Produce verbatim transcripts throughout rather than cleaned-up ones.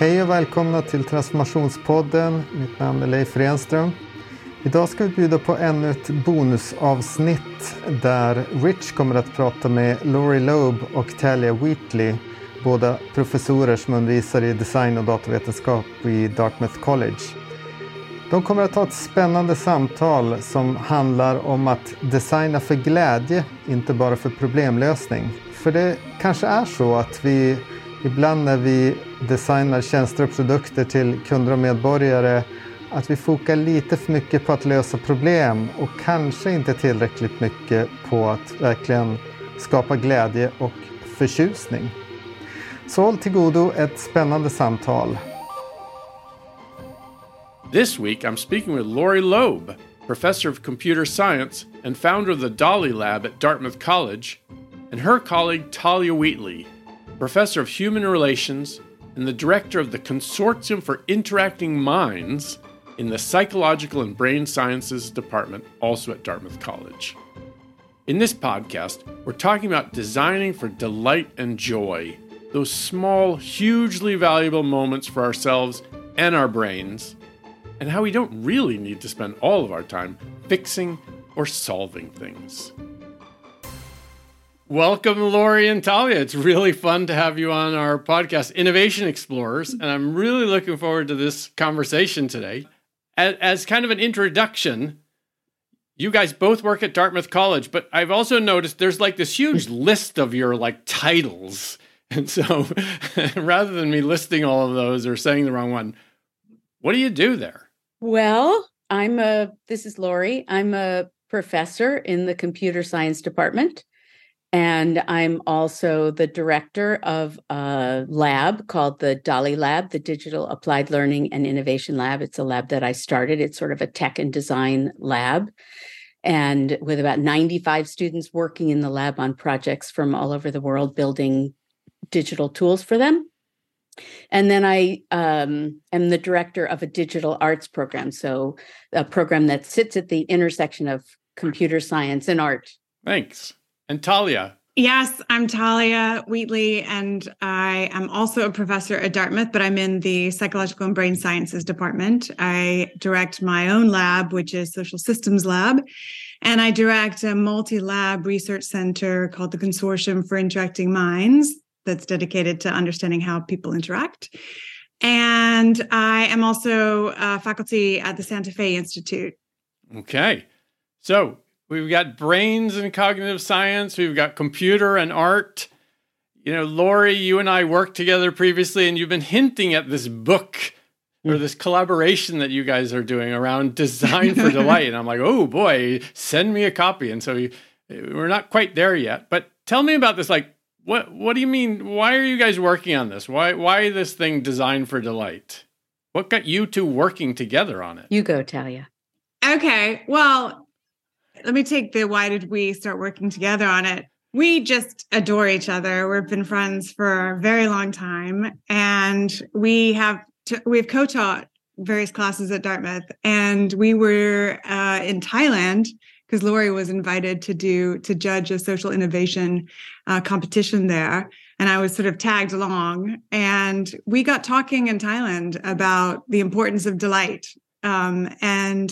Hej och välkomna till Transformationspodden. Mitt namn är Leif Renström. Idag ska vi bjuda på ännu ett bonusavsnitt där Rich kommer att prata med Lorie Loeb och Talia Wheatley, båda professorer som undervisar i design och datavetenskap i Dartmouth College. De kommer att ha ett spännande samtal som handlar om att designa för glädje, inte bara för problemlösning. För det kanske är så att vi ibland när vi designar tjänster och produkter till kunder och medborgare att vi fokar lite för mycket på att lösa problem och kanske inte tillräckligt mycket på att verkligen skapa glädje och förtjusning. Så håll till godo ett spännande samtal. This week I'm speaking with Lorie Loeb, professor of computer science and founder of the Dolly Lab at Dartmouth College, and her colleague Talia Wheatley, professor of human relations and the director of the Consortium for Interacting Minds in the Psychological and Brain Sciences Department, also at Dartmouth College. In this podcast, we're talking about designing for delight and joy, those small, hugely valuable moments for ourselves and our brains, and how we don't really need to spend all of our time fixing or solving things. Welcome, Lorie and Talia. It's really fun to have you on our podcast, Innovation Explorers, and I'm really looking forward to this conversation today. As, as kind of an introduction, you guys both work at Dartmouth College, but I've also noticed there's like this huge list of your like titles. And so rather than me listing all of those or saying the wrong one, what do you do there? Well, I'm a, this is Lorie. I'm a professor in the computer science department. And I'm also the director of a lab called the Dolly Lab, the Digital Applied Learning and Innovation Lab. It's a lab that I started. It's sort of a tech and design lab, and with about ninety-five students working in the lab on projects from all over the world, building digital tools for them. And then I um, am the director of a digital arts program, so a program that sits at the intersection of computer science and art. Thanks. And Talia. Yes, I'm Talia Wheatley, and I am also a professor at Dartmouth, but I'm in the Psychological and Brain Sciences Department. I direct my own lab, which is Social Systems Lab, and I direct a multi-lab research center called the Consortium for Interacting Minds that's dedicated to understanding how people interact. And I am also a faculty at the Santa Fe Institute. Okay, so we've got brains and cognitive science. We've got computer and art. You know, Lorie, you and I worked together previously, and you've been hinting at this book or this collaboration that you guys are doing around design for delight. And I'm like, oh boy, send me a copy. And so you, we're not quite there yet. But tell me about this. Like, what what do you mean? Why are you guys working on this? Why why this thing, design for delight? What got you two working together on it? You go, Talia. Okay. Well, let me take the why did we start working together on it. We just adore each other. We've been friends for a very long time. And we have t- we've co-taught various classes at Dartmouth. And we were uh, in Thailand because Lorie was invited to do to judge a social innovation uh, competition there. And I was sort of tagged along. And we got talking in Thailand about the importance of delight. Um, and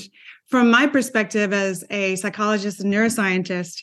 From my perspective as a psychologist and neuroscientist,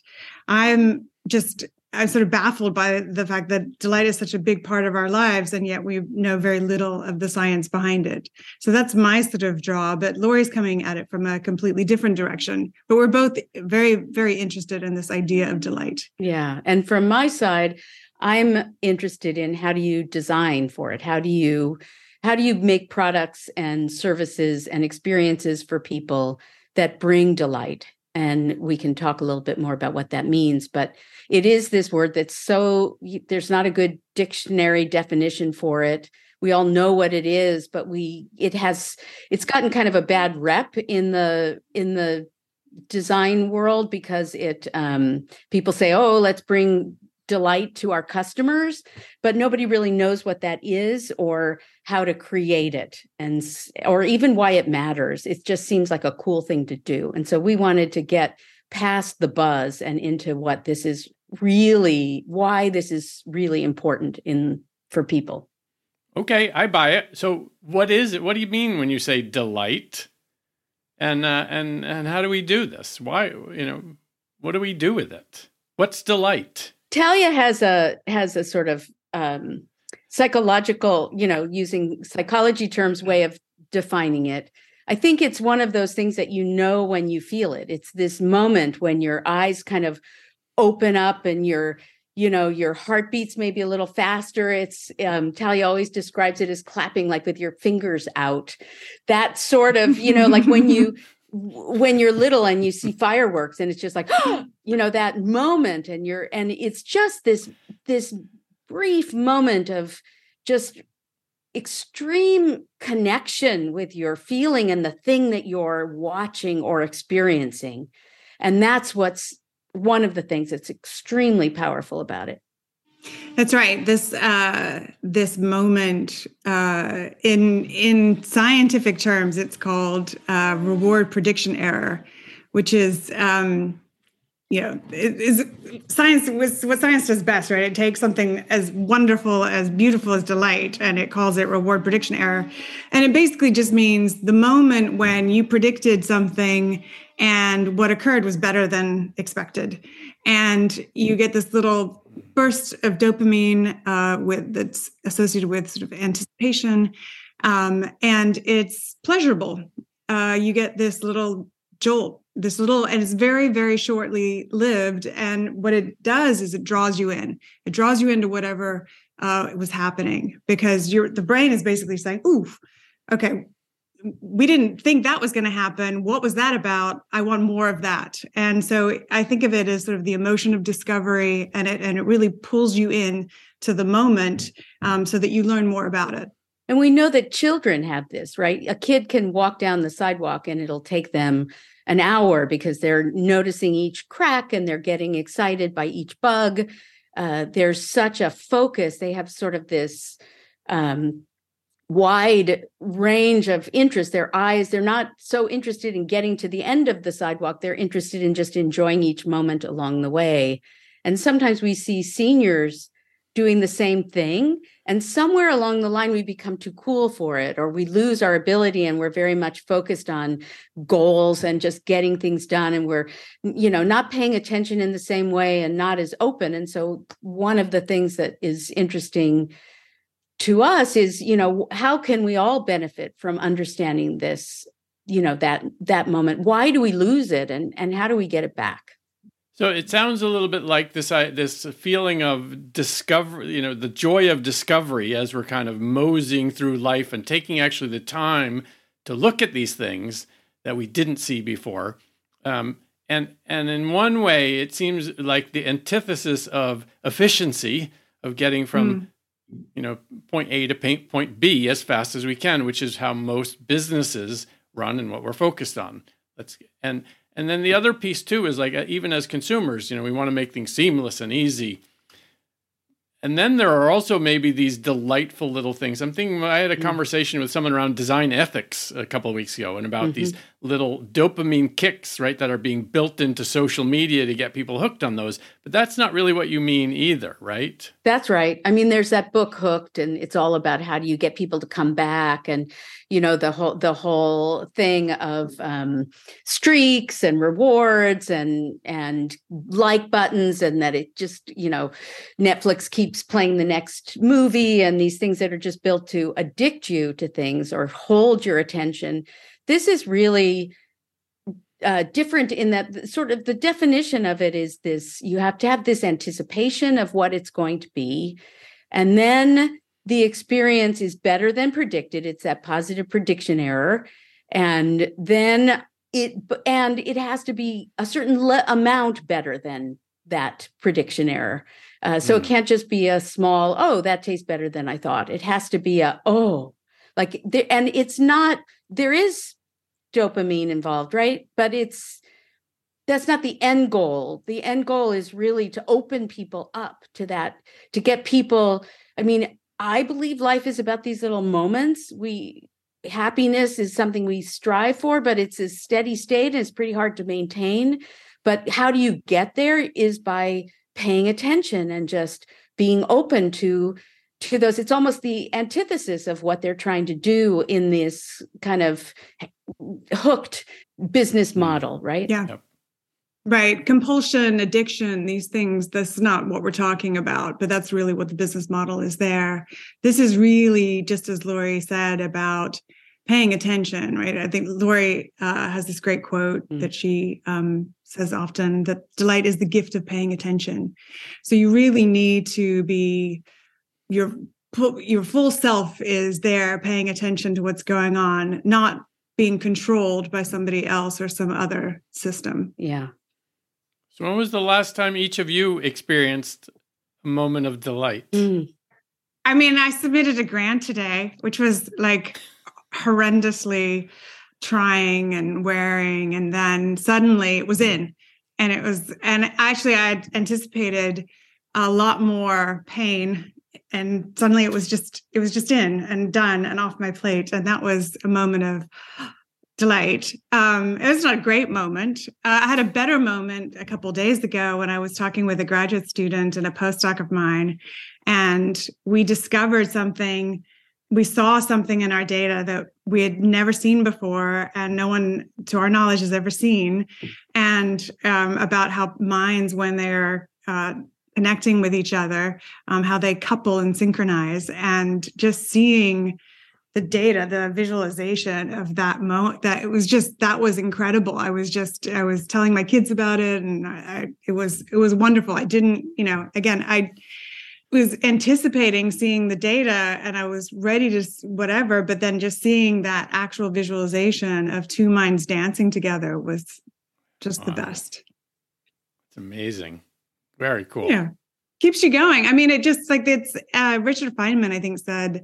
I'm just, I'm sort of baffled by the fact that delight is such a big part of our lives, and yet we know very little of the science behind it. So that's my sort of draw, but Lorie's coming at it from a completely different direction. But we're both very, very interested in this idea of delight. Yeah, and from my side, I'm interested in how do you design for it? How do you... How do you make products and services and experiences for people that bring delight? And we can talk a little bit more about what that means, but it is this word that's so, there's not a good dictionary definition for it. We all know what it is, but we, it has, it's gotten kind of a bad rep in the, in the design world because it, um, people say, oh, let's bring delight to our customers, but nobody really knows what that is or how to create it, and or even why it matters. It just seems like a cool thing to do. And so we wanted to get past the buzz and into what this is really, why this is really important in for people. okay, I buy it. So what is it? What do you mean when you say delight? And uh, and and how do we do this? Why, you know, what do we do with it? What's delight? Talia has a has a sort of um, psychological, you know, using psychology terms, way of defining it. I think it's one of those things that you know when you feel it. It's this moment when your eyes kind of open up and your, you know, your heartbeats maybe a little faster. It's um, Talia always describes it as clapping, like with your fingers out. That sort of, you know, like when you when you're little and you see fireworks and it's just like, you know, that moment, and you're and it's just this this brief moment of just extreme connection with your feeling and the thing that you're watching or experiencing. And that's what's one of the things that's extremely powerful about it. That's right. This uh, this moment, uh, in in scientific terms, it's called uh, reward prediction error, which is um, you know is, is science was what science does best, right? It takes something as wonderful, as beautiful as delight, and it calls it reward prediction error, and it basically just means the moment when you predicted something and what occurred was better than expected. And you get this little burst of dopamine uh, with that's associated with sort of anticipation. Um, and it's pleasurable. Uh, you get this little jolt, this little, and it's very, very shortly lived. And what it does is it draws you in. It draws you into whatever uh, was happening, because your the brain is basically saying, ooh, okay, we didn't think that was going to happen. What was that about? I want more of that. And so I think of it as sort of the emotion of discovery, and it and it really pulls you in to the moment, um, so that you learn more about it. And we know that children have this, right? A kid can walk down the sidewalk and it'll take them an hour because they're noticing each crack and they're getting excited by each bug. Uh, there's such a focus. They have sort of this um wide range of interest. Their eyes, they're not so interested in getting to the end of the sidewalk. They're interested in just enjoying each moment along the way. And sometimes we see seniors doing the same thing. And somewhere along the line, we become too cool for it, or we lose our ability and we're very much focused on goals and just getting things done. And we're, you know, not paying attention in the same way and not as open. And so one of the things that is interesting to us is, you know, how can we all benefit from understanding this, you know, that that moment? Why do we lose it, and and how do we get it back? So it sounds a little bit like this uh, this feeling of discovery, you know, the joy of discovery as we're kind of moseying through life and taking actually the time to look at these things that we didn't see before. Um, and and in one way, it seems like the antithesis of efficiency, of getting from mm. you know, point A to point B as fast as we can, which is how most businesses run and what we're focused on. Let's and and then the other piece too is like, even as consumers, you know, we want to make things seamless and easy. And then there are also maybe these delightful little things. I'm thinking I had a conversation with someone around design ethics a couple of weeks ago, and about mm-hmm. these little dopamine kicks, right, that are being built into social media to get people hooked on those. But that's not really what you mean either, right? That's right. I mean, there's that book Hooked, and it's all about how do you get people to come back, and you know, the whole the whole thing of um, streaks and rewards and and like buttons, and that it just, you know, Netflix keeps playing the next movie, and these things that are just built to addict you to things or hold your attention. This is really uh, different in that sort of the definition of it is this: you have to have this anticipation of what it's going to be, and then the experience is better than predicted. It's that positive prediction error. And then it, and it has to be a certain le- amount better than that prediction error. Uh, so mm. it can't just be a small, oh, that tastes better than I thought. It has to be a, oh, like, there, and it's not, there is dopamine involved, right? But it's, that's not the end goal. The end goal is really to open people up to that, to get people, I mean, I believe life is about these little moments. We happiness is something we strive for, but it's a steady state and it's pretty hard to maintain. But how do you get there is by paying attention and just being open to to those. It's almost the antithesis of what they're trying to do in this kind of hooked business model, right? Yeah. Yep. Right. Compulsion, addiction, these things, that's not what we're talking about, but that's really what the business model is there. This is really, just as Lorie said, about paying attention, right? I think Lorie uh, has this great quote mm. that she um, says often, that delight is the gift of paying attention. So you really need to be, your, your full self is there paying attention to what's going on, not being controlled by somebody else or some other system. Yeah. So when was the last time each of you experienced a moment of delight? Mm. I mean, I submitted a grant today, which was like horrendously trying and wearing. And then suddenly it was in. And it was, and actually I had anticipated a lot more pain. And suddenly it was just, it was just in and done and off my plate. And that was a moment of delight. Um, it was not a great moment. Uh, I had a better moment a couple of days ago when I was talking with a graduate student and a postdoc of mine, and we discovered something. We saw something in our data that we had never seen before, and no one, to our knowledge, has ever seen, and um, about how minds, when they're uh, connecting with each other, um, how they couple and synchronize, and just seeing the data, the visualization of that moment, that it was just, that was incredible. I was just, I was telling my kids about it, and I, I, it was, it was wonderful. I didn't, you know, again, I was anticipating seeing the data and I was ready to whatever, but then just seeing that actual visualization of two minds dancing together was just wow. The best. It's amazing. Very cool. Yeah. Keeps you going. I mean, it just like it's uh, Richard Feynman, I think, said,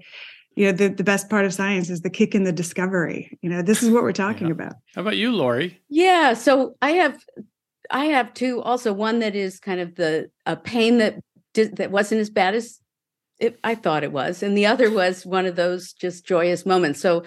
you know, the, the best part of science is the kick in the discovery. You know, this is what we're talking yeah. about. How about you, Lorie? Yeah. So I have, I have two also. One that is kind of the a pain that did, that wasn't as bad as it, I thought it was, and the other was one of those just joyous moments. So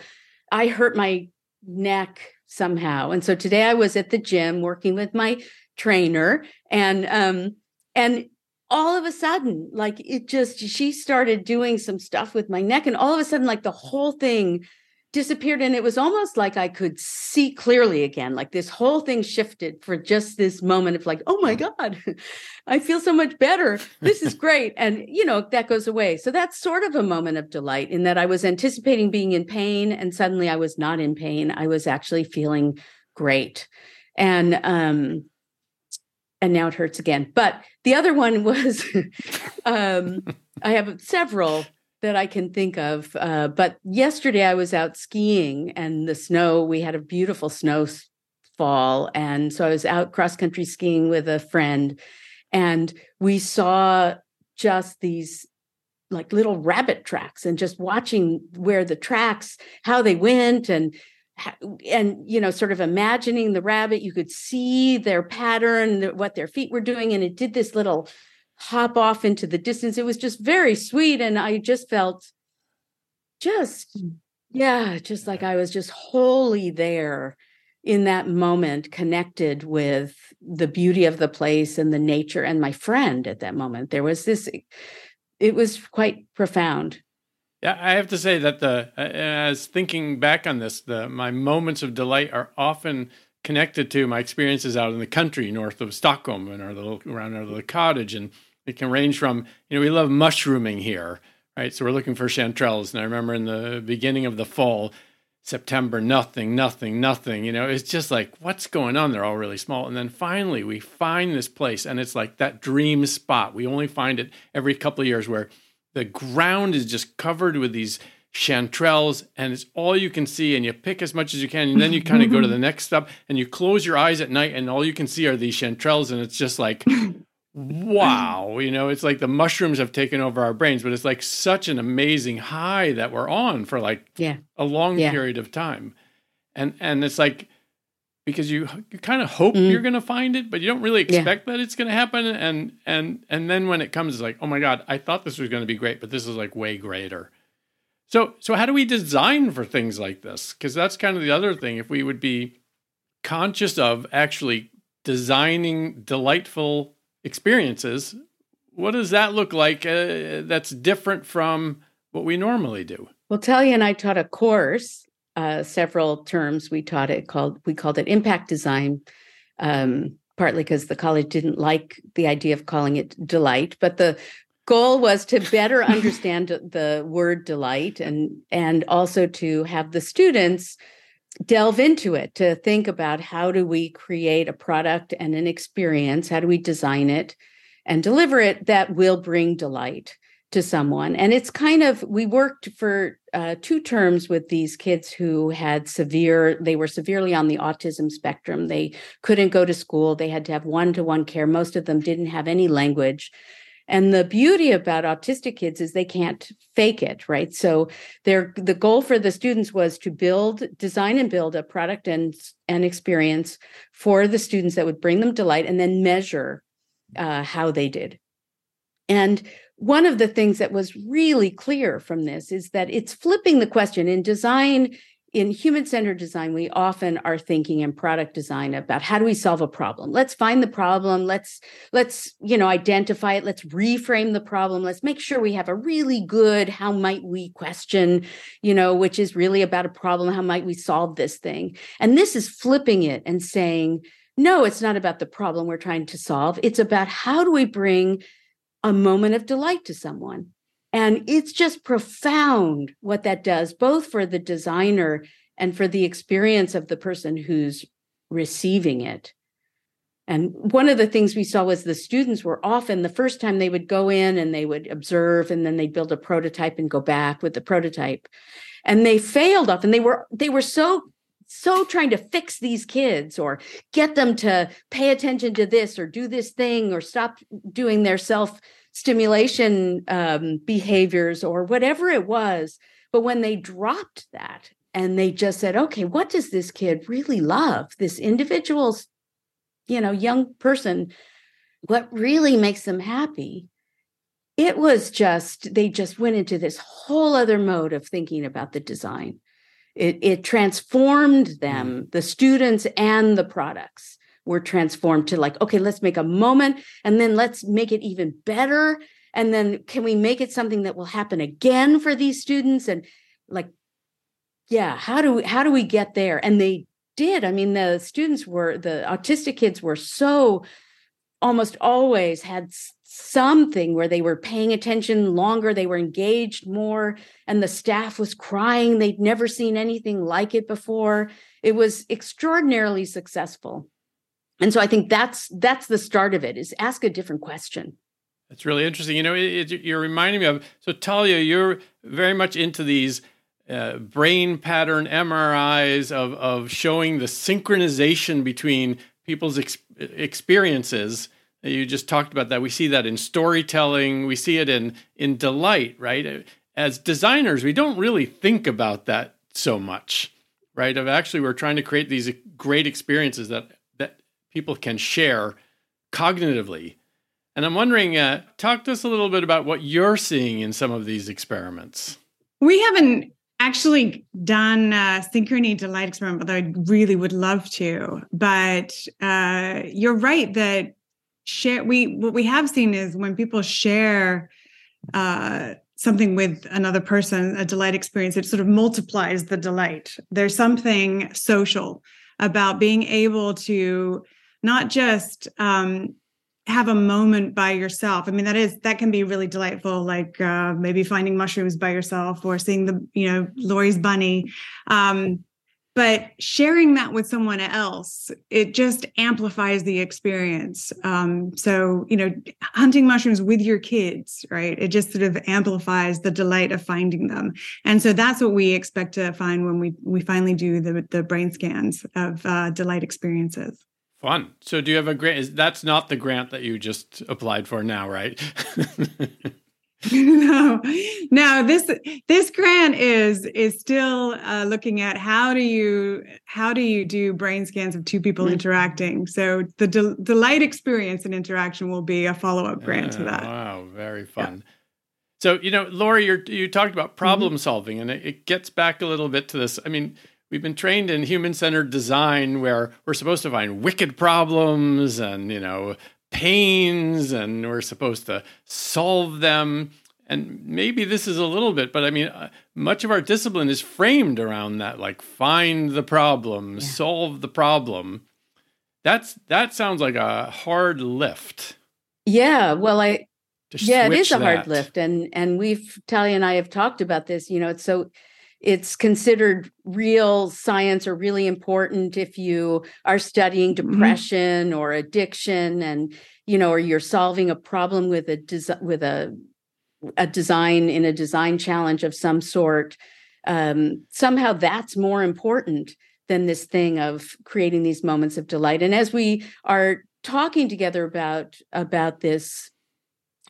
I hurt my neck somehow, and so today I was at the gym working with my trainer, and um, and. all of a sudden, like it just, she started doing some stuff with my neck, and all of a sudden, like the whole thing disappeared. And it was almost like I could see clearly again, like this whole thing shifted for just this moment of like, oh my God, I feel so much better. This is great. And, you know, that goes away. So that's sort of a moment of delight in that I was anticipating being in pain, and suddenly I was not in pain. I was actually feeling great. And, um, and now it hurts again. But the other one was, um, I have several that I can think of. Uh, but yesterday I was out skiing, and the snow, we had a beautiful snowfall. And so I was out cross-country skiing with a friend, and we saw just these like little rabbit tracks, and just watching where the tracks, how they went, and And, you know, sort of imagining the rabbit. You could see their pattern, what their feet were doing. And it did this little hop off into the distance. It was just very sweet. And I just felt just, yeah, just like I was just wholly there in that moment, connected with the beauty of the place and the nature and my friend at that moment. There was this, it was quite profound. I have to say that the as thinking back on this, the, my moments of delight are often connected to my experiences out in the country, north of Stockholm, and or the, around our little cottage. And it can range from, you know, we love mushrooming here, right? So we're looking for chanterelles. And I remember in the beginning of the fall, September, nothing, nothing, nothing. You know, it's just like, what's going on? They're all really small. And then finally, we find this place, and it's like that dream spot. We only find it every couple of years, where the ground is just covered with these chanterelles, and it's all you can see, and you pick as much as you can, and then you kind of go to the next step, and you close your eyes at night, and all you can see are these chanterelles, and it's just like, wow, you know, it's like the mushrooms have taken over our brains, but it's like such an amazing high that we're on for like yeah. a long yeah. period of time. And and it's like, because you you kind of hope mm. you're going to find it, but you don't really expect yeah. that it's going to happen. And and and then when it comes, it's like, oh my God, I thought this was going to be great, but this is like way greater. So so how do we design for things like this? Because that's kind of the other thing. If we would be conscious of actually designing delightful experiences, what does that look like uh, that's different from what we normally do? Well, Talia and I taught a course, uh, several terms we taught it called, we called it impact design, um, partly because the college didn't like the idea of calling it delight, but the goal was to better understand the word delight and, and also to have the students delve into it, to think about how do we create a product and an experience, how do we design it and deliver it that will bring delight to someone. And it's kind of, we worked for uh, two terms with these kids who had severe, they were severely on the autism spectrum. They couldn't go to school. They had to have one-to-one care. Most of them didn't have any language. And the beauty about autistic kids is they can't fake it, right? So their the goal for the students was to build, design and build a product and, and experience for the students that would bring them delight and then measure uh, how they did. And one of the things that was really clear from this is that it's flipping the question. In design, in human-centered design, we often are thinking in product design about how do we solve a problem? Let's find the problem. Let's, let's, you know, identify it. Let's reframe the problem. Let's make sure we have a really good, how might we question, you know, which is really about a problem. How might we solve this thing? And this is flipping it and saying, no, it's not about the problem we're trying to solve. It's about how do we bring a moment of delight to someone. And it's just profound what that does, both for the designer and for the experience of the person who's receiving it. And one of the things we saw was the students were often the first time they would go in and they would observe and then they'd build a prototype and go back with the prototype. And they failed often. They were they were so So trying to fix these kids or get them to pay attention to this or do this thing or stop doing their self-stimulation um, behaviors or whatever it was. But when they dropped that and they just said, okay, what does this kid really love? This individual's, you know, young person, what really makes them happy? It was just, they just went into this whole other mode of thinking about the design. It, it transformed them. The students and the products were transformed to like, okay, let's make a moment and then let's make it even better. And then can we make it something that will happen again for these students? And like, yeah, how do we, how do we get there? And they did. I mean, the students were, the autistic kids were so almost always had something where they were paying attention longer, they were engaged more, and the staff was crying. They'd never seen anything like it before. It was extraordinarily successful. And so I think that's that's the start of it, is ask a different question. That's really interesting. You know, it, it, you're reminding me of, so Talia, you're very much into these uh, brain pattern M R Is of, of showing the synchronization between people's ex- experiences. You just talked about that. We see that in storytelling. We see it in in delight, right? As designers, we don't really think about that so much, right? Of actually, we're trying to create these great experiences that, that people can share cognitively. And I'm wondering, uh, talk to us a little bit about what you're seeing in some of these experiments. We haven't actually done a synchrony delight experiment, although I really would love to. But uh, you're right that Share we what we have seen is when people share uh, something with another person, a delight experience, it sort of multiplies the delight. There's something social about being able to not just um, have a moment by yourself. I mean, that is that can be really delightful, like uh, maybe finding mushrooms by yourself or seeing the you know Lori's bunny. Um, But sharing that with someone else, it just amplifies the experience. Um, so, you know, hunting mushrooms with your kids, right? It just sort of amplifies the delight of finding them. And so that's what we expect to find when we, we finally do the, the brain scans of uh, delight experiences. Fun. So do you have a grant? That's not the grant that you just applied for now, right? No, no. This this grant is is still uh, looking at how do you how do you do brain scans of two people mm-hmm. interacting. So the de- delight experience and interaction will be a follow up grant uh, to that. Wow, very fun. Yeah. So you know, Lorie, you you talked about problem mm-hmm. solving, and it, it gets back a little bit to this. I mean, we've been trained in human centered design where we're supposed to find wicked problems and you know. pains and we're supposed to solve them. And maybe this is a little bit, but I mean, uh, much of our discipline is framed around that, like find the problem, yeah. solve the problem. That's that sounds like a hard lift. Yeah, well, I yeah, it is a that. hard lift, and and we've Talia and I have talked about this. You know, it's so it's considered real science or really important if you are studying depression mm-hmm. or addiction, and you know, or you're solving a problem with a desi- with a a design in a design challenge of some sort, um, somehow that's more important than this thing of creating these moments of delight. And as we are talking together about, about this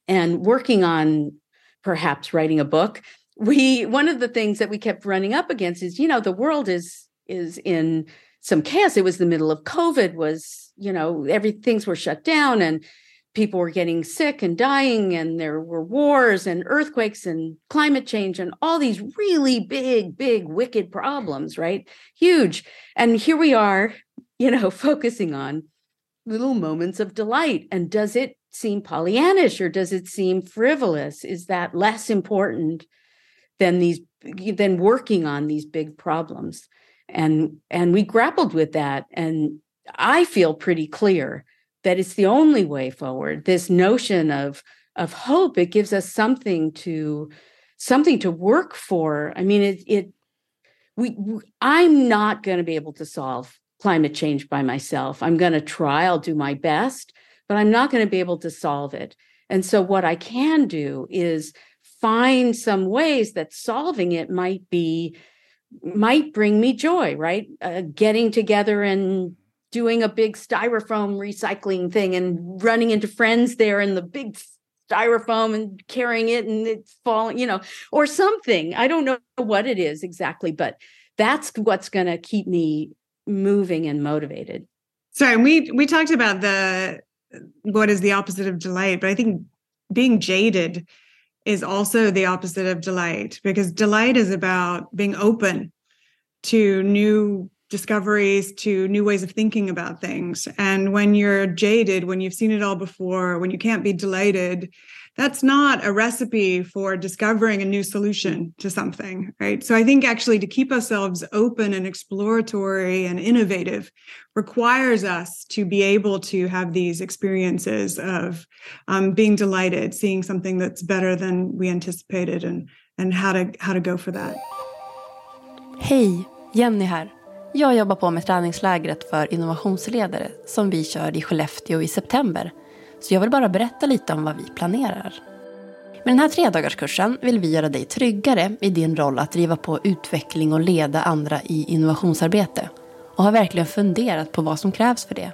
and working on perhaps writing a book, we, one of the things that we kept running up against is, you know, the world is, is in some chaos. It was the middle of COVID, was, you know, everything, things were shut down and people were getting sick and dying, and there were wars and earthquakes and climate change and all these really big, big, wicked problems, right? Huge. And here we are, you know, focusing on little moments of delight. And does it seem Pollyannish or does it seem frivolous? Is that less important than these, than working on these big problems? And, and we grappled with that. And I feel pretty clear that it's the only way forward. This notion of, of hope, it gives us something to, something to work for. I mean, it, it, we, I'm not going to be able to solve climate change by myself. I'm going to try, I'll do my best, but I'm not going to be able to solve it. And so what I can do is find some ways that solving it might be, might bring me joy, right? Uh, getting together and doing a big styrofoam recycling thing and running into friends there in the big styrofoam and carrying it and it's falling, you know, or something. I don't know what it is exactly, but that's what's going to keep me moving and motivated. Sorry, we we talked about the what is the opposite of delight, but I think being jaded is also the opposite of delight, because delight is about being open to new discoveries, to new ways of thinking about things. And when you're jaded, when you've seen it all before, when you can't be delighted, that's not a recipe for discovering a new solution to something, right? So I think actually to keep ourselves open and exploratory and innovative requires us to be able to have these experiences of um, being delighted, seeing something that's better than we anticipated, and, and how to, how to go for that. Hej, Jenny här. Jag jobbar på med träningslägret för innovationsledare som vi kör i Skellefteå i september. Så jag vill bara berätta lite om vad vi planerar. Med den här tredagarskursen vill vi göra dig tryggare i din roll att driva på utveckling och leda andra i innovationsarbete. Och har verkligen funderat på vad som krävs för det.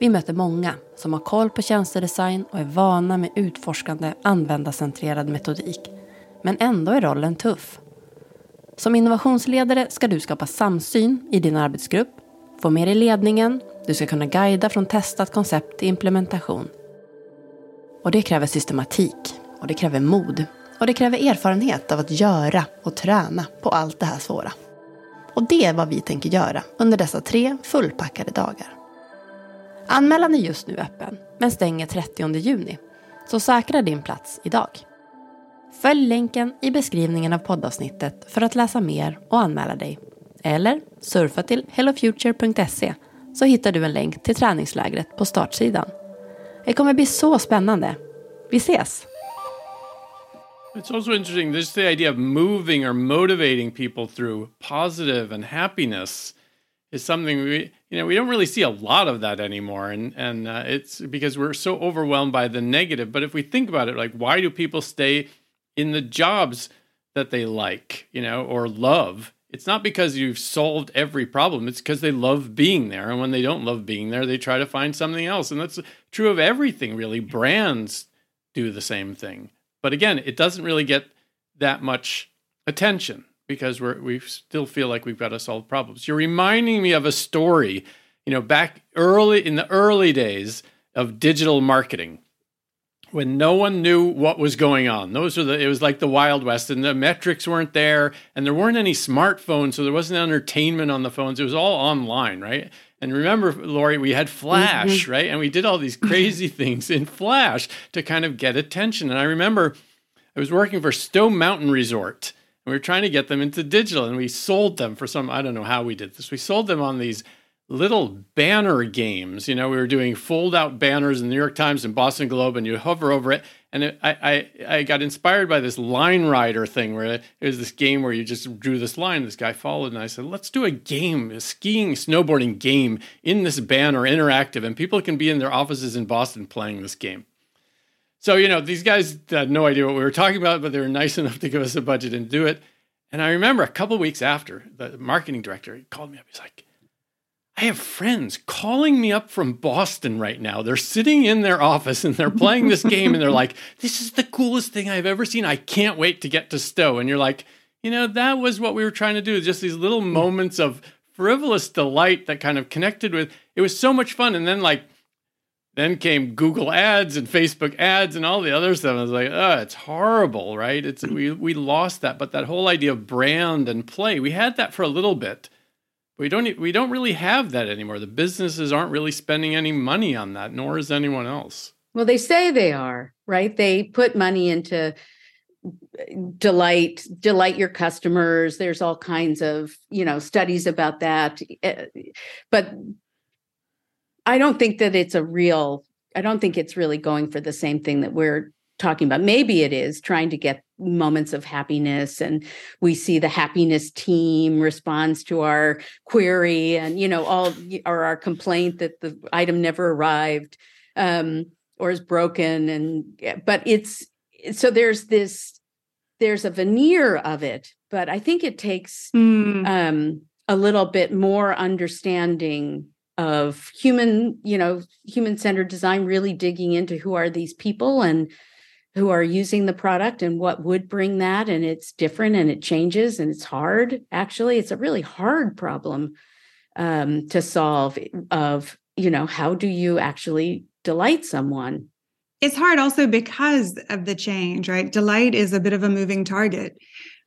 Vi möter många som har koll på tjänstedesign och är vana med utforskande, användarcentrerad metodik. Men ändå är rollen tuff. Som innovationsledare ska du skapa samsyn i din arbetsgrupp, få med dig ledningen, du ska kunna guida från testat koncept till implementation. Och det kräver systematik, och det kräver mod, och det kräver erfarenhet av att göra och träna på allt det här svåra. Och det är vad vi tänker göra under dessa tre fullpackade dagar. Anmälan är just nu öppen, men stänger trettionde juni, så säkra din plats idag. Följ länken i beskrivningen av poddavsnittet för att läsa mer och anmäla dig. Eller surfa till hello future punkt se så hittar du en länk till träningslägret på startsidan. Det kommer bli så spännande. Vi ses! It's also interesting, this the idea of moving or motivating people through positive and happiness is something we, you know, we don't really see a lot of that anymore. And, and uh, it's because we're so overwhelmed by the negative. But if we think about it, like, why do people stay in the jobs that they like, you know, or love? It's not because you've solved every problem. It's because they love being there. And when they don't love being there, they try to find something else. And that's true of everything, really. Brands do the same thing. But again, it doesn't really get that much attention because we're, we still feel like we've got to solve problems. You're reminding me of a story, you know, back early in the early days of digital marketing, when no one knew what was going on. Those were the, it was like the Wild West, and the metrics weren't there, and there weren't any smartphones, so there wasn't entertainment on the phones. It was all online, right? And remember, Lorie, we had Flash, mm-hmm. right? And we did all these crazy things in Flash to kind of get attention. And I remember I was working for Stowe Mountain Resort, and we were trying to get them into digital, and we sold them for some, I don't know how we did this. We sold them on these little banner games. You know, we were doing fold-out banners in the New York Times and Boston Globe, and you hover over it. And it, I, I I got inspired by this line rider thing where it was this game where you just drew this line. This guy followed, and I said, let's do a game, a skiing, snowboarding game in this banner, interactive, and people can be in their offices in Boston playing this game. So, you know, these guys had no idea what we were talking about, but they were nice enough to give us a budget and do it. And I remember a couple of weeks after, the marketing director, he called me up. He's like, I have friends calling me up from Boston right now. They're sitting in their office and they're playing this game and they're like, this is the coolest thing I've ever seen. I can't wait to get to Stowe. And you're like, you know, that was what we were trying to do. Just these little moments of frivolous delight that kind of connected with, it was so much fun. And then like, Then came Google ads and Facebook ads and all the other stuff. I was like, oh, it's horrible, right? It's we we lost that. But that whole idea of brand and play, we had that for a little bit. We don't we don't really have that anymore. The businesses aren't really spending any money on that, nor is anyone else. Well, they say they are, right? They put money into delight, delight your customers. There's all kinds of, you know, studies about that. But I don't think that it's a real, I don't think it's really going for the same thing that we're talking about. Maybe it is trying to get moments of happiness, and we see the happiness team responds to our query and, you know, all or our complaint that the item never arrived um, or is broken. And, but it's, so there's this, there's a veneer of it, but I think it takes mm. um, a little bit more understanding of human, you know, human-centered design, really digging into who are these people and who are using the product and what would bring that. And it's different and it changes and it's hard. Actually, it's a really hard problem um, to solve of, you know, how do you actually delight someone? It's hard also because of the change, right? Delight is a bit of a moving target.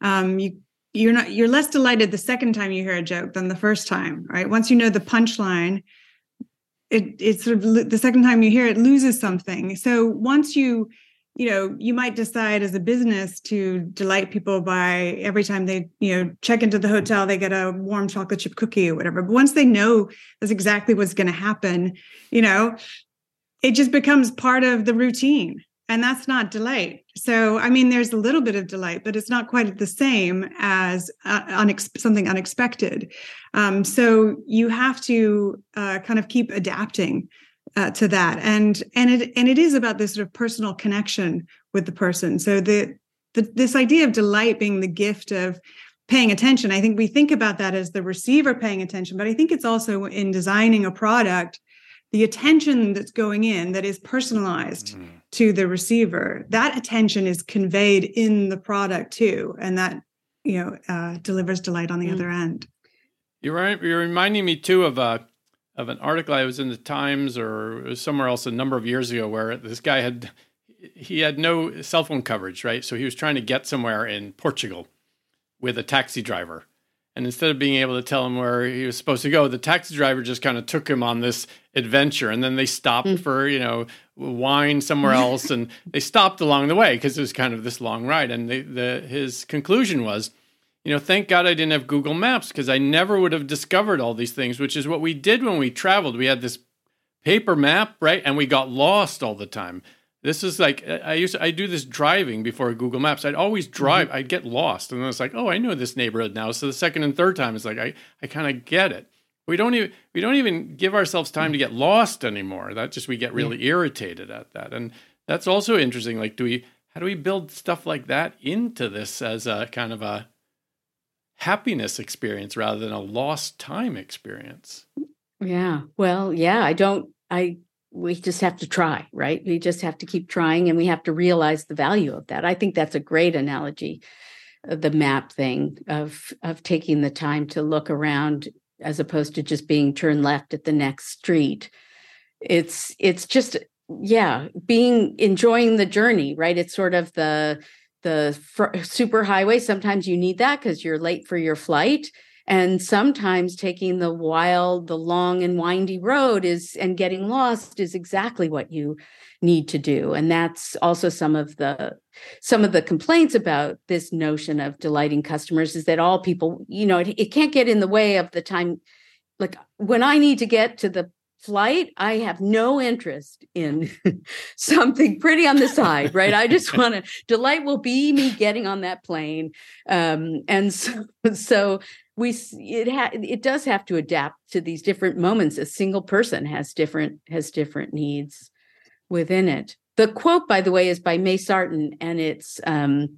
Um, you You're not. You're less delighted the second time you hear a joke than the first time, right? Once you know the punchline, it it's sort of the second time you hear it loses something. So once you, you know, you might decide as a business to delight people by every time they, you know, check into the hotel, they get a warm chocolate chip cookie or whatever. But once they know that's exactly what's going to happen, you know, it just becomes part of the routine. And that's not delight. So, I mean, there's a little bit of delight, but it's not quite the same as uh, unex- something unexpected. Um, so you have to uh, kind of keep adapting uh, to that. And and it and it is about this sort of personal connection with the person. So the, the this idea of delight being the gift of paying attention, I think we think about that as the receiver paying attention, but I think it's also in designing a product, the attention that's going in that is personalized mm. to the receiver, that attention is conveyed in the product too. And that, you know, uh, delivers delight on the mm. other end. You're right. You're reminding me too of a, of an article I was in the Times or it was somewhere else a number of years ago where this guy had, he had no cell phone coverage, right? So he was trying to get somewhere in Portugal with a taxi driver. And instead of being able to tell him where he was supposed to go, the taxi driver just kind of took him on this adventure. And then they stopped mm. for, you know, wine somewhere else. And they stopped along the way because it was kind of this long ride. And they, the, his conclusion was, you know, thank God I didn't have Google Maps because I never would have discovered all these things, which is what we did when we traveled. We had this paper map, right? And we got lost all the time. This is like, I used to, I do this driving before Google Maps. I'd always drive, I'd get lost. And then it's like, oh, I know this neighborhood now. So the second and third time, it's like, I, I kind of get it. We don't even, we don't even give ourselves time to get lost anymore. That just, we get really irritated at that. And that's also interesting. Like, do we, how do we build stuff like that into this as a kind of a happiness experience rather than a lost time experience? Yeah. Well, yeah, I don't, I, we just have to try, right? We just have to keep trying and we have to realize the value of that. I think that's a great analogy, the map thing of, of taking the time to look around as opposed to just being turned left at the next street. It's, it's just, yeah, being, enjoying the journey, right? It's sort of the, the fr- super highway. Sometimes you need that because you're late for your flight And sometimes taking the wild, the long and windy road is, and getting lost is exactly what you need to do. And that's also some of the, some of the complaints about this notion of delighting customers is that all people, you know, it, it can't get in the way of the time. Like when I need to get to the flight, I have no interest in something pretty on the side, right? I just want to, delight will be me getting on that plane. Um, and so, so we, it ha, it does have to adapt to these different moments. A single person has different, has different needs within it. The quote, by the way, is by May Sarton, and it's, um,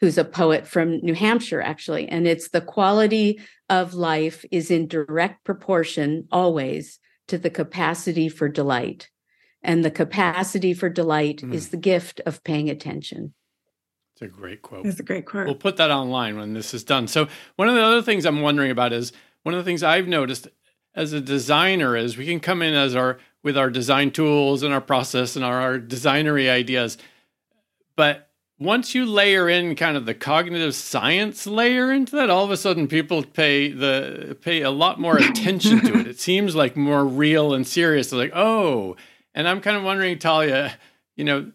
who's a poet from New Hampshire, actually. And it's, the quality of life is in direct proportion always to the capacity for delight. And the capacity for delight mm. is the gift of paying attention. It's a great quote. It's a great quote. We'll put that online when this is done. So one of the other things I'm wondering about is, one of the things I've noticed as a designer is we can come in as our with our design tools and our process and our, our designery ideas. But once you layer in kind of the cognitive science layer into that, all of a sudden people pay the pay a lot more attention to it. It seems like more real and serious. They're like, oh, and I'm kind of wondering, Talia, you know,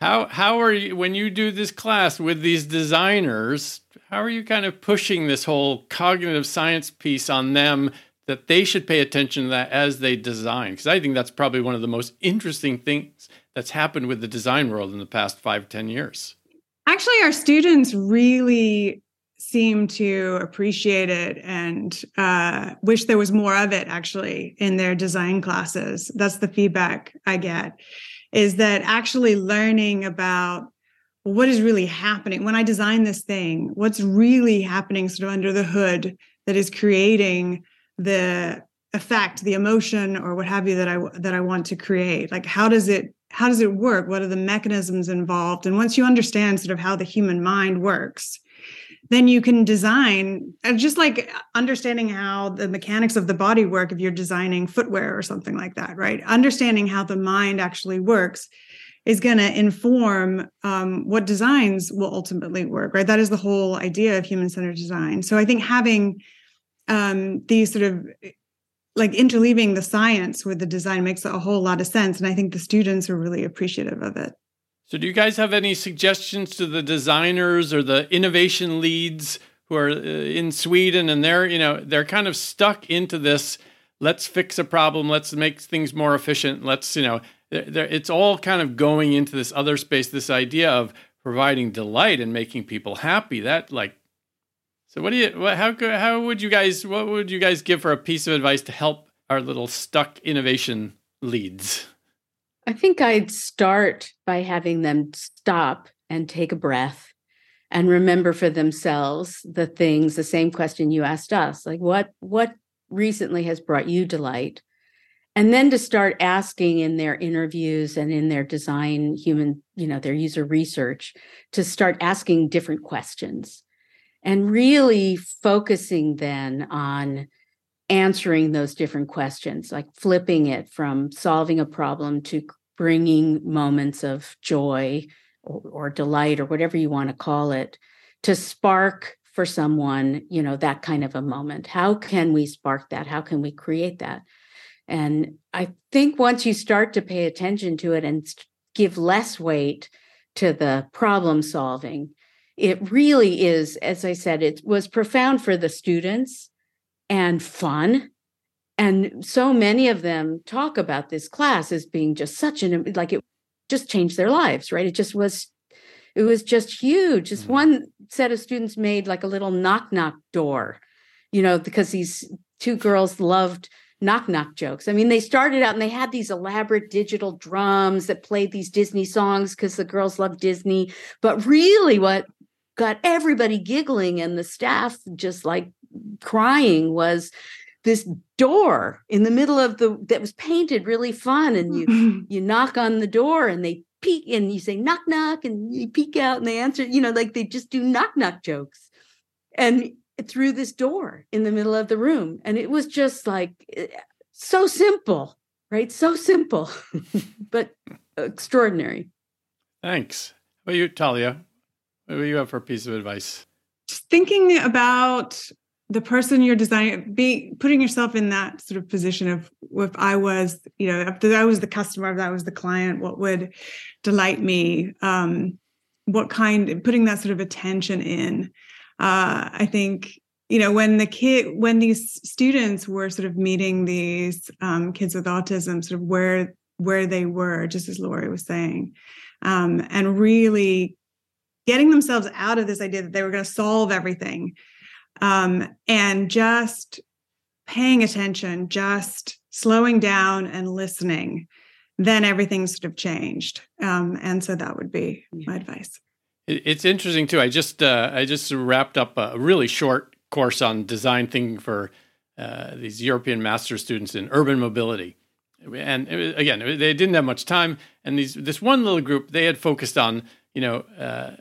how how are you, when you do this class with these designers, how are you kind of pushing this whole cognitive science piece on them, that they should pay attention to that as they design? Because I think that's probably one of the most interesting things that's happened with the design world in the past five, ten years. Actually, our students really seem to appreciate it and uh, wish there was more of it, actually, in their design classes. That's the feedback I get, is that actually learning about what is really happening. When I design this thing, what's really happening sort of under the hood that is creating the effect, the emotion, or what have you that I that I want to create. Like, how does it how does it work? What are the mechanisms involved? And once you understand sort of how the human mind works, then you can design. And just like understanding how the mechanics of the body work, if you're designing footwear or something like that, right? Understanding how the mind actually works is going to inform um, what designs will ultimately work, right? That is the whole idea of human-centered design. So I think having um, these sort of like interleaving the science with the design makes a whole lot of sense. And I think the students are really appreciative of it. So do you guys have any suggestions to the designers or the innovation leads who are in Sweden, and they're, you know, they're kind of stuck into this, let's fix a problem, let's make things more efficient, let's, you know, they're, they're, it's all kind of going into this other space, this idea of providing delight and making people happy, that like, So what do you, what, how, how would you guys, what would you guys give for a piece of advice to help our little stuck innovation leads? I think I'd start by having them stop and take a breath and remember for themselves the things, the same question you asked us, like what, what recently has brought you delight? And then to start asking in their interviews and in their design human, you know, their user research, to start asking different questions. And really focusing then on answering those different questions, like flipping it from solving a problem to bringing moments of joy or, or delight or whatever you want to call it, to spark for someone, you know, that kind of a moment. How can we spark that? How can we create that? And I think once you start to pay attention to it and give less weight to the problem solving, it really is, as I said, it was profound for the students and fun. And so many of them talk about this class as being just such an, like it just changed their lives, right? It just was, it was just huge. Just one set of students made like a little knock-knock door, you know, because these two girls loved knock-knock jokes. I mean, they started out and they had these elaborate digital drums that played these Disney songs because the girls loved Disney. But really what got everybody giggling and the staff just like crying was this door in the middle of the, that was painted really fun. And you, you knock on the door and they peek and you say, knock, knock, and you peek out and they answer, you know, like they just do knock-knock jokes. And through this door in the middle of the room. And it was just like, so simple, right? So simple, but extraordinary. Thanks. How about you, Talia? What do you have for a piece of advice? Just thinking about the person you're designing, be putting yourself in that sort of position of, if I was, you know, if I was the customer, if I was the client, what would delight me? Um, what kind, putting that sort of attention in. Uh, I think, you know, when the kid, when these students were sort of meeting these um, kids with autism, sort of where, where they were, just as Lorie was saying, um, and really getting themselves out of this idea that they were going to solve everything, um, and just paying attention, just slowing down and listening, then everything sort of changed. Um, and so that would be my advice. It's interesting too. I just uh, I just wrapped up a really short course on design thinking for uh, these European master students in urban mobility. And again, they didn't have much time. And these this one little group, they had focused on, you know, uh,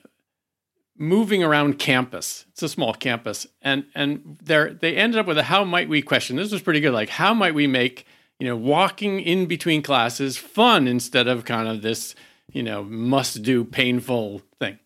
moving around campus. It's a small campus. And and they're, they ended up with a how might we question. This was pretty good. Like, how might we make, you know, walking in between classes fun instead of kind of this, you know, must-do painful thing.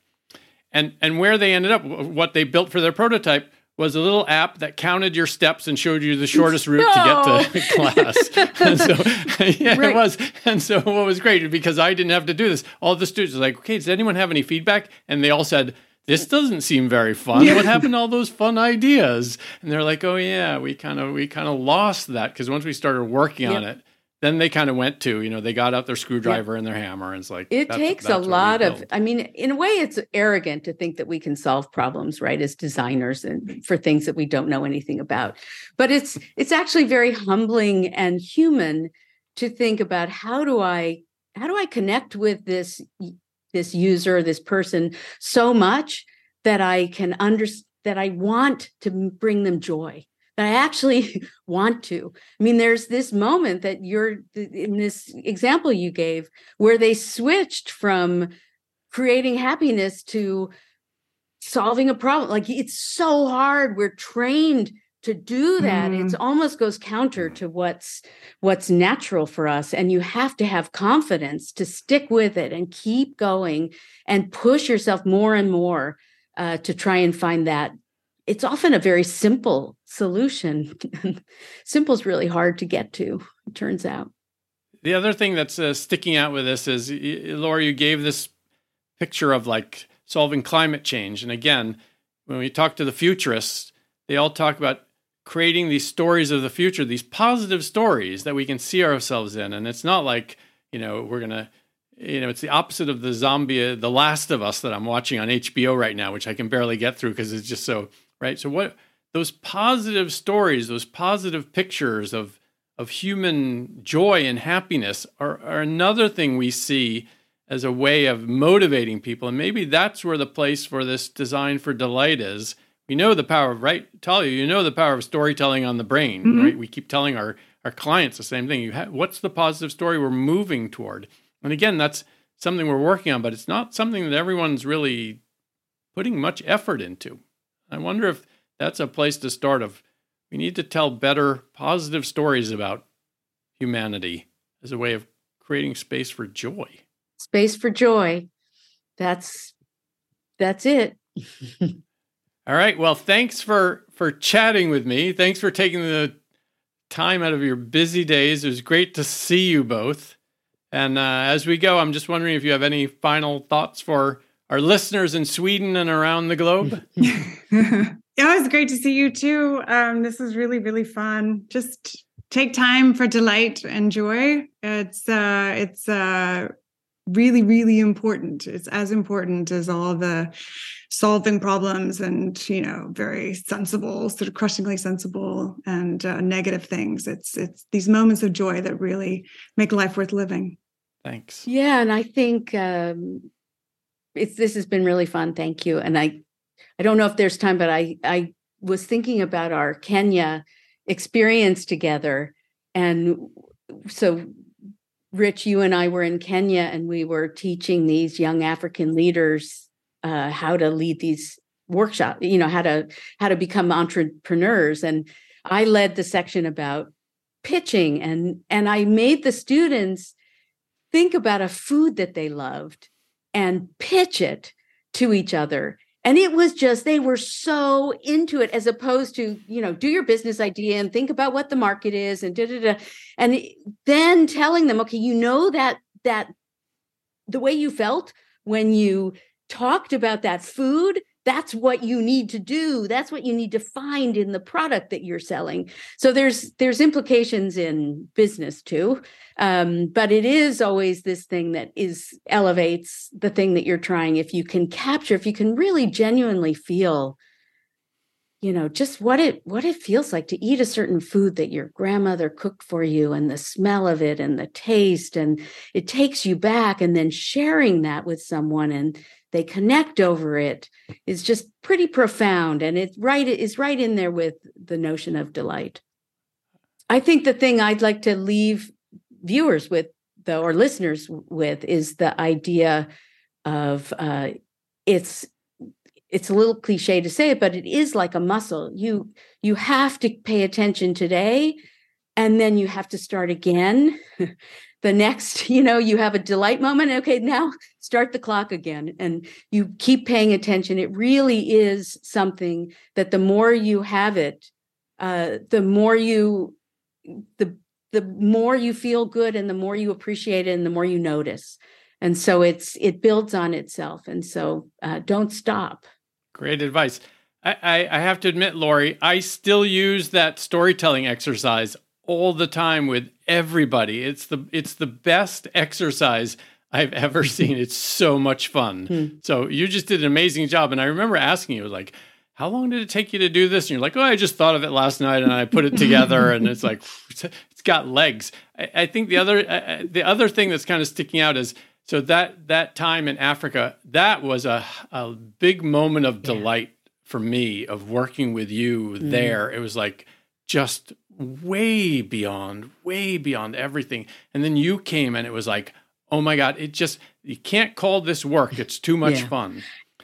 And and where they ended up, what they built for their prototype was a little app that counted your steps and showed you the shortest route no. to get to class. And so, yeah, right. It was. And so what was great, because I didn't have to do this, all the students were like, okay, does anyone have any feedback? And they all said, this doesn't seem very fun. What happened to all those fun ideas? And they're like, oh yeah, we kind of we kind of lost that, because once we started working yep. on it, then they kind of went to, you know, they got out their screwdriver yeah. and their hammer, and it's like, it that's, takes that's a lot of, I mean, in a way it's arrogant to think that we can solve problems, right, as designers, and for things that we don't know anything about. But it's, it's actually very humbling and human to think about, how do I, how do I connect with this, this user, this person so much that I can under, that I want to bring them joy. That I actually want to. I mean, there's this moment that you're in this example you gave where they switched from creating happiness to solving a problem. Like, it's so hard. We're trained to do that. Mm. It almost goes counter to what's what's natural for us. And you have to have confidence to stick with it and keep going and push yourself more and more uh, to try and find that. It's often a very simple solution. Simple is really hard to get to, it turns out. The other thing that's uh, sticking out with this is, Lorie, you gave this picture of like solving climate change. And again, when we talk to the futurists, they all talk about creating these stories of the future, these positive stories that we can see ourselves in. And it's not like, you know, we're going to, you know, it's the opposite of the zombie, The Last of Us that I'm watching on H B O right now, which I can barely get through because it's just so... Right. So what those positive stories, those positive pictures of of human joy and happiness are, are another thing we see as a way of motivating people. And maybe that's where the place for this design for delight is. We know the power of, right, Talia, you know the power of storytelling on the brain, mm-hmm. right? We keep telling our, our clients the same thing. You ha- what's the positive story we're moving toward? And again, that's something we're working on, but it's not something that everyone's really putting much effort into. I wonder if that's a place to start of, we need to tell better positive stories about humanity as a way of creating space for joy. Space for joy. That's, that's it. All right. Well, thanks for, for chatting with me. Thanks for taking the time out of your busy days. It was great to see you both. And uh, as we go, I'm just wondering if you have any final thoughts for our listeners in Sweden and around the globe. Yeah, it was great to see you too. Um, this was really, really fun. Just take time for delight and joy. It's uh, it's uh, really, really important. It's as important as all the solving problems and, you know, very sensible, sort of crushingly sensible and uh, negative things. It's it's these moments of joy that really make life worth living. Thanks. Yeah, and I think. Um... It's, this has been really fun. Thank you. And I, I don't know if there's time, but I, I was thinking about our Kenya experience together. And so, Rich, you and I were in Kenya and we were teaching these young African leaders uh, how to lead these workshops, you know, how to, how to become entrepreneurs. And I led the section about pitching, and, and I made the students think about a food that they loved and pitch it to each other. And it was just, they were so into it, as opposed to, you know, do your business idea and think about what the market is and da, da, da. And then telling them, okay, you know, that, that the way you felt when you talked about that food, that's what you need to do. That's what you need to find in the product that you're selling. So there's, there's implications in business too. Um, but it is always this thing that is elevates the thing that you're trying. If you can capture, if you can really genuinely feel, you know, just what it, what it feels like to eat a certain food that your grandmother cooked for you, and the smell of it and the taste, and it takes you back, and then sharing that with someone and they connect over it, is just pretty profound. And it right is right in there with the notion of delight. I think the thing I'd like to leave viewers with, though, or listeners with, is the idea of uh, it's it's a little cliche to say it, but it is like a muscle. You you have to pay attention today, and then you have to start again. The next, you know, you have a delight moment. Okay, now start the clock again, and you keep paying attention. It really is something that the more you have it, uh, the more you, the the more you feel good, and the more you appreciate it, and the more you notice. And so it's it builds on itself. And so uh, don't stop. Great advice. I, I I have to admit, Lorie, I still use that storytelling exercise all the time with everybody. It's the it's the best exercise I've ever seen. It's so much fun. Hmm. So you just did an amazing job. And I remember asking you, like, how long did it take you to do this? And you're like, oh, I just thought of it last night and I put it together. And it's like, it's got legs. I, I think the other uh, the other thing that's kind of sticking out is, so that that time in Africa, that was a, a big moment of delight yeah. for me, of working with you mm. there. It was like just way beyond, way beyond everything. And then you came and it was like, oh my God, it just, you can't call this work. It's too much yeah. fun.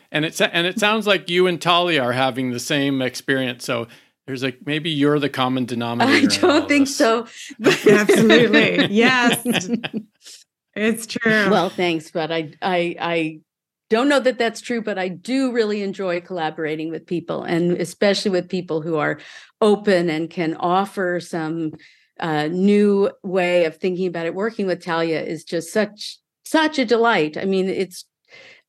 And it's, and it sounds like you and Talia are having the same experience. So there's like, maybe you're the common denominator. I don't think this. so. Absolutely. Yes. It's true. Well, thanks. But I, I, I don't know that that's true, but I do really enjoy collaborating with people, and especially with people who are open and can offer some uh, new way of thinking about it. Working with Talia is just such, such a delight. I mean, it's,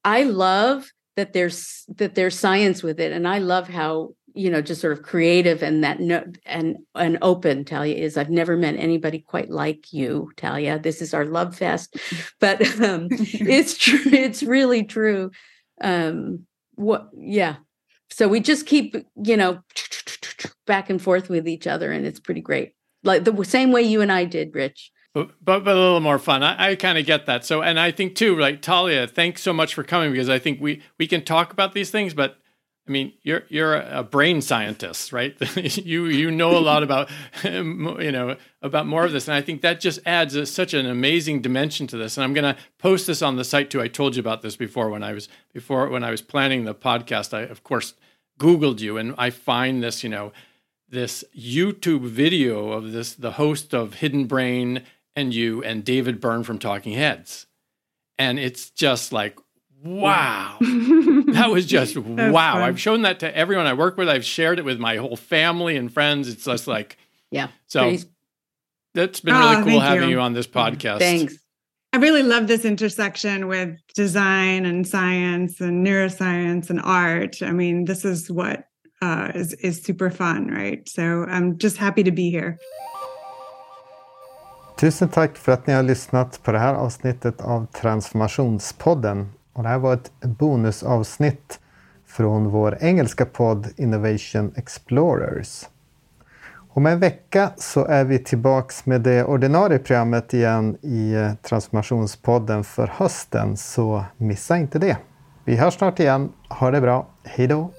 I love that there's, that there's science with it. And I love how, you know, just sort of creative and that no, and, and open Talia is. I've never met anybody quite like you, Talia. This is our love fest, but um, it's true. It's really true. Um, what, yeah. So we just keep, you know, back and forth with each other. And it's pretty great. Like the same way you and I did, Rich. But, but, but a little more fun. I, I kind of get that. So, and I think too, like Talia, thanks so much for coming, because I think we, we can talk about these things, but I mean, you're you're a brain scientist, right? you you know a lot about, you know, about more of this. And I think that just adds a, such an amazing dimension to this. And I'm going to post this on the site too. I told you about this before when I was, before when I was planning the podcast, I, of course, Googled you, and I find this, you know, this YouTube video of this, the host of Hidden Brain and you and David Byrne from Talking Heads. And it's just like, wow. That was just wow. Fun. I've shown that to everyone I work with. I've shared it with my whole family and friends. It's just like, yeah. So Please. that's been really oh, cool having you. you on this podcast. Thanks. I really love this intersection with design and science and neuroscience and art. I mean, this is what uh, is, is super fun, right? So I'm just happy to be here. Tusen tack för att ni har lyssnat på det här avsnittet av Transformationspodden. Och det här var ett bonusavsnitt från vår engelska podd Innovation Explorers. Om en vecka så är vi tillbaks med det ordinarie programmet igen i Transformationspodden för hösten, så missa inte det. Vi hörs snart igen. Ha det bra. Hej då!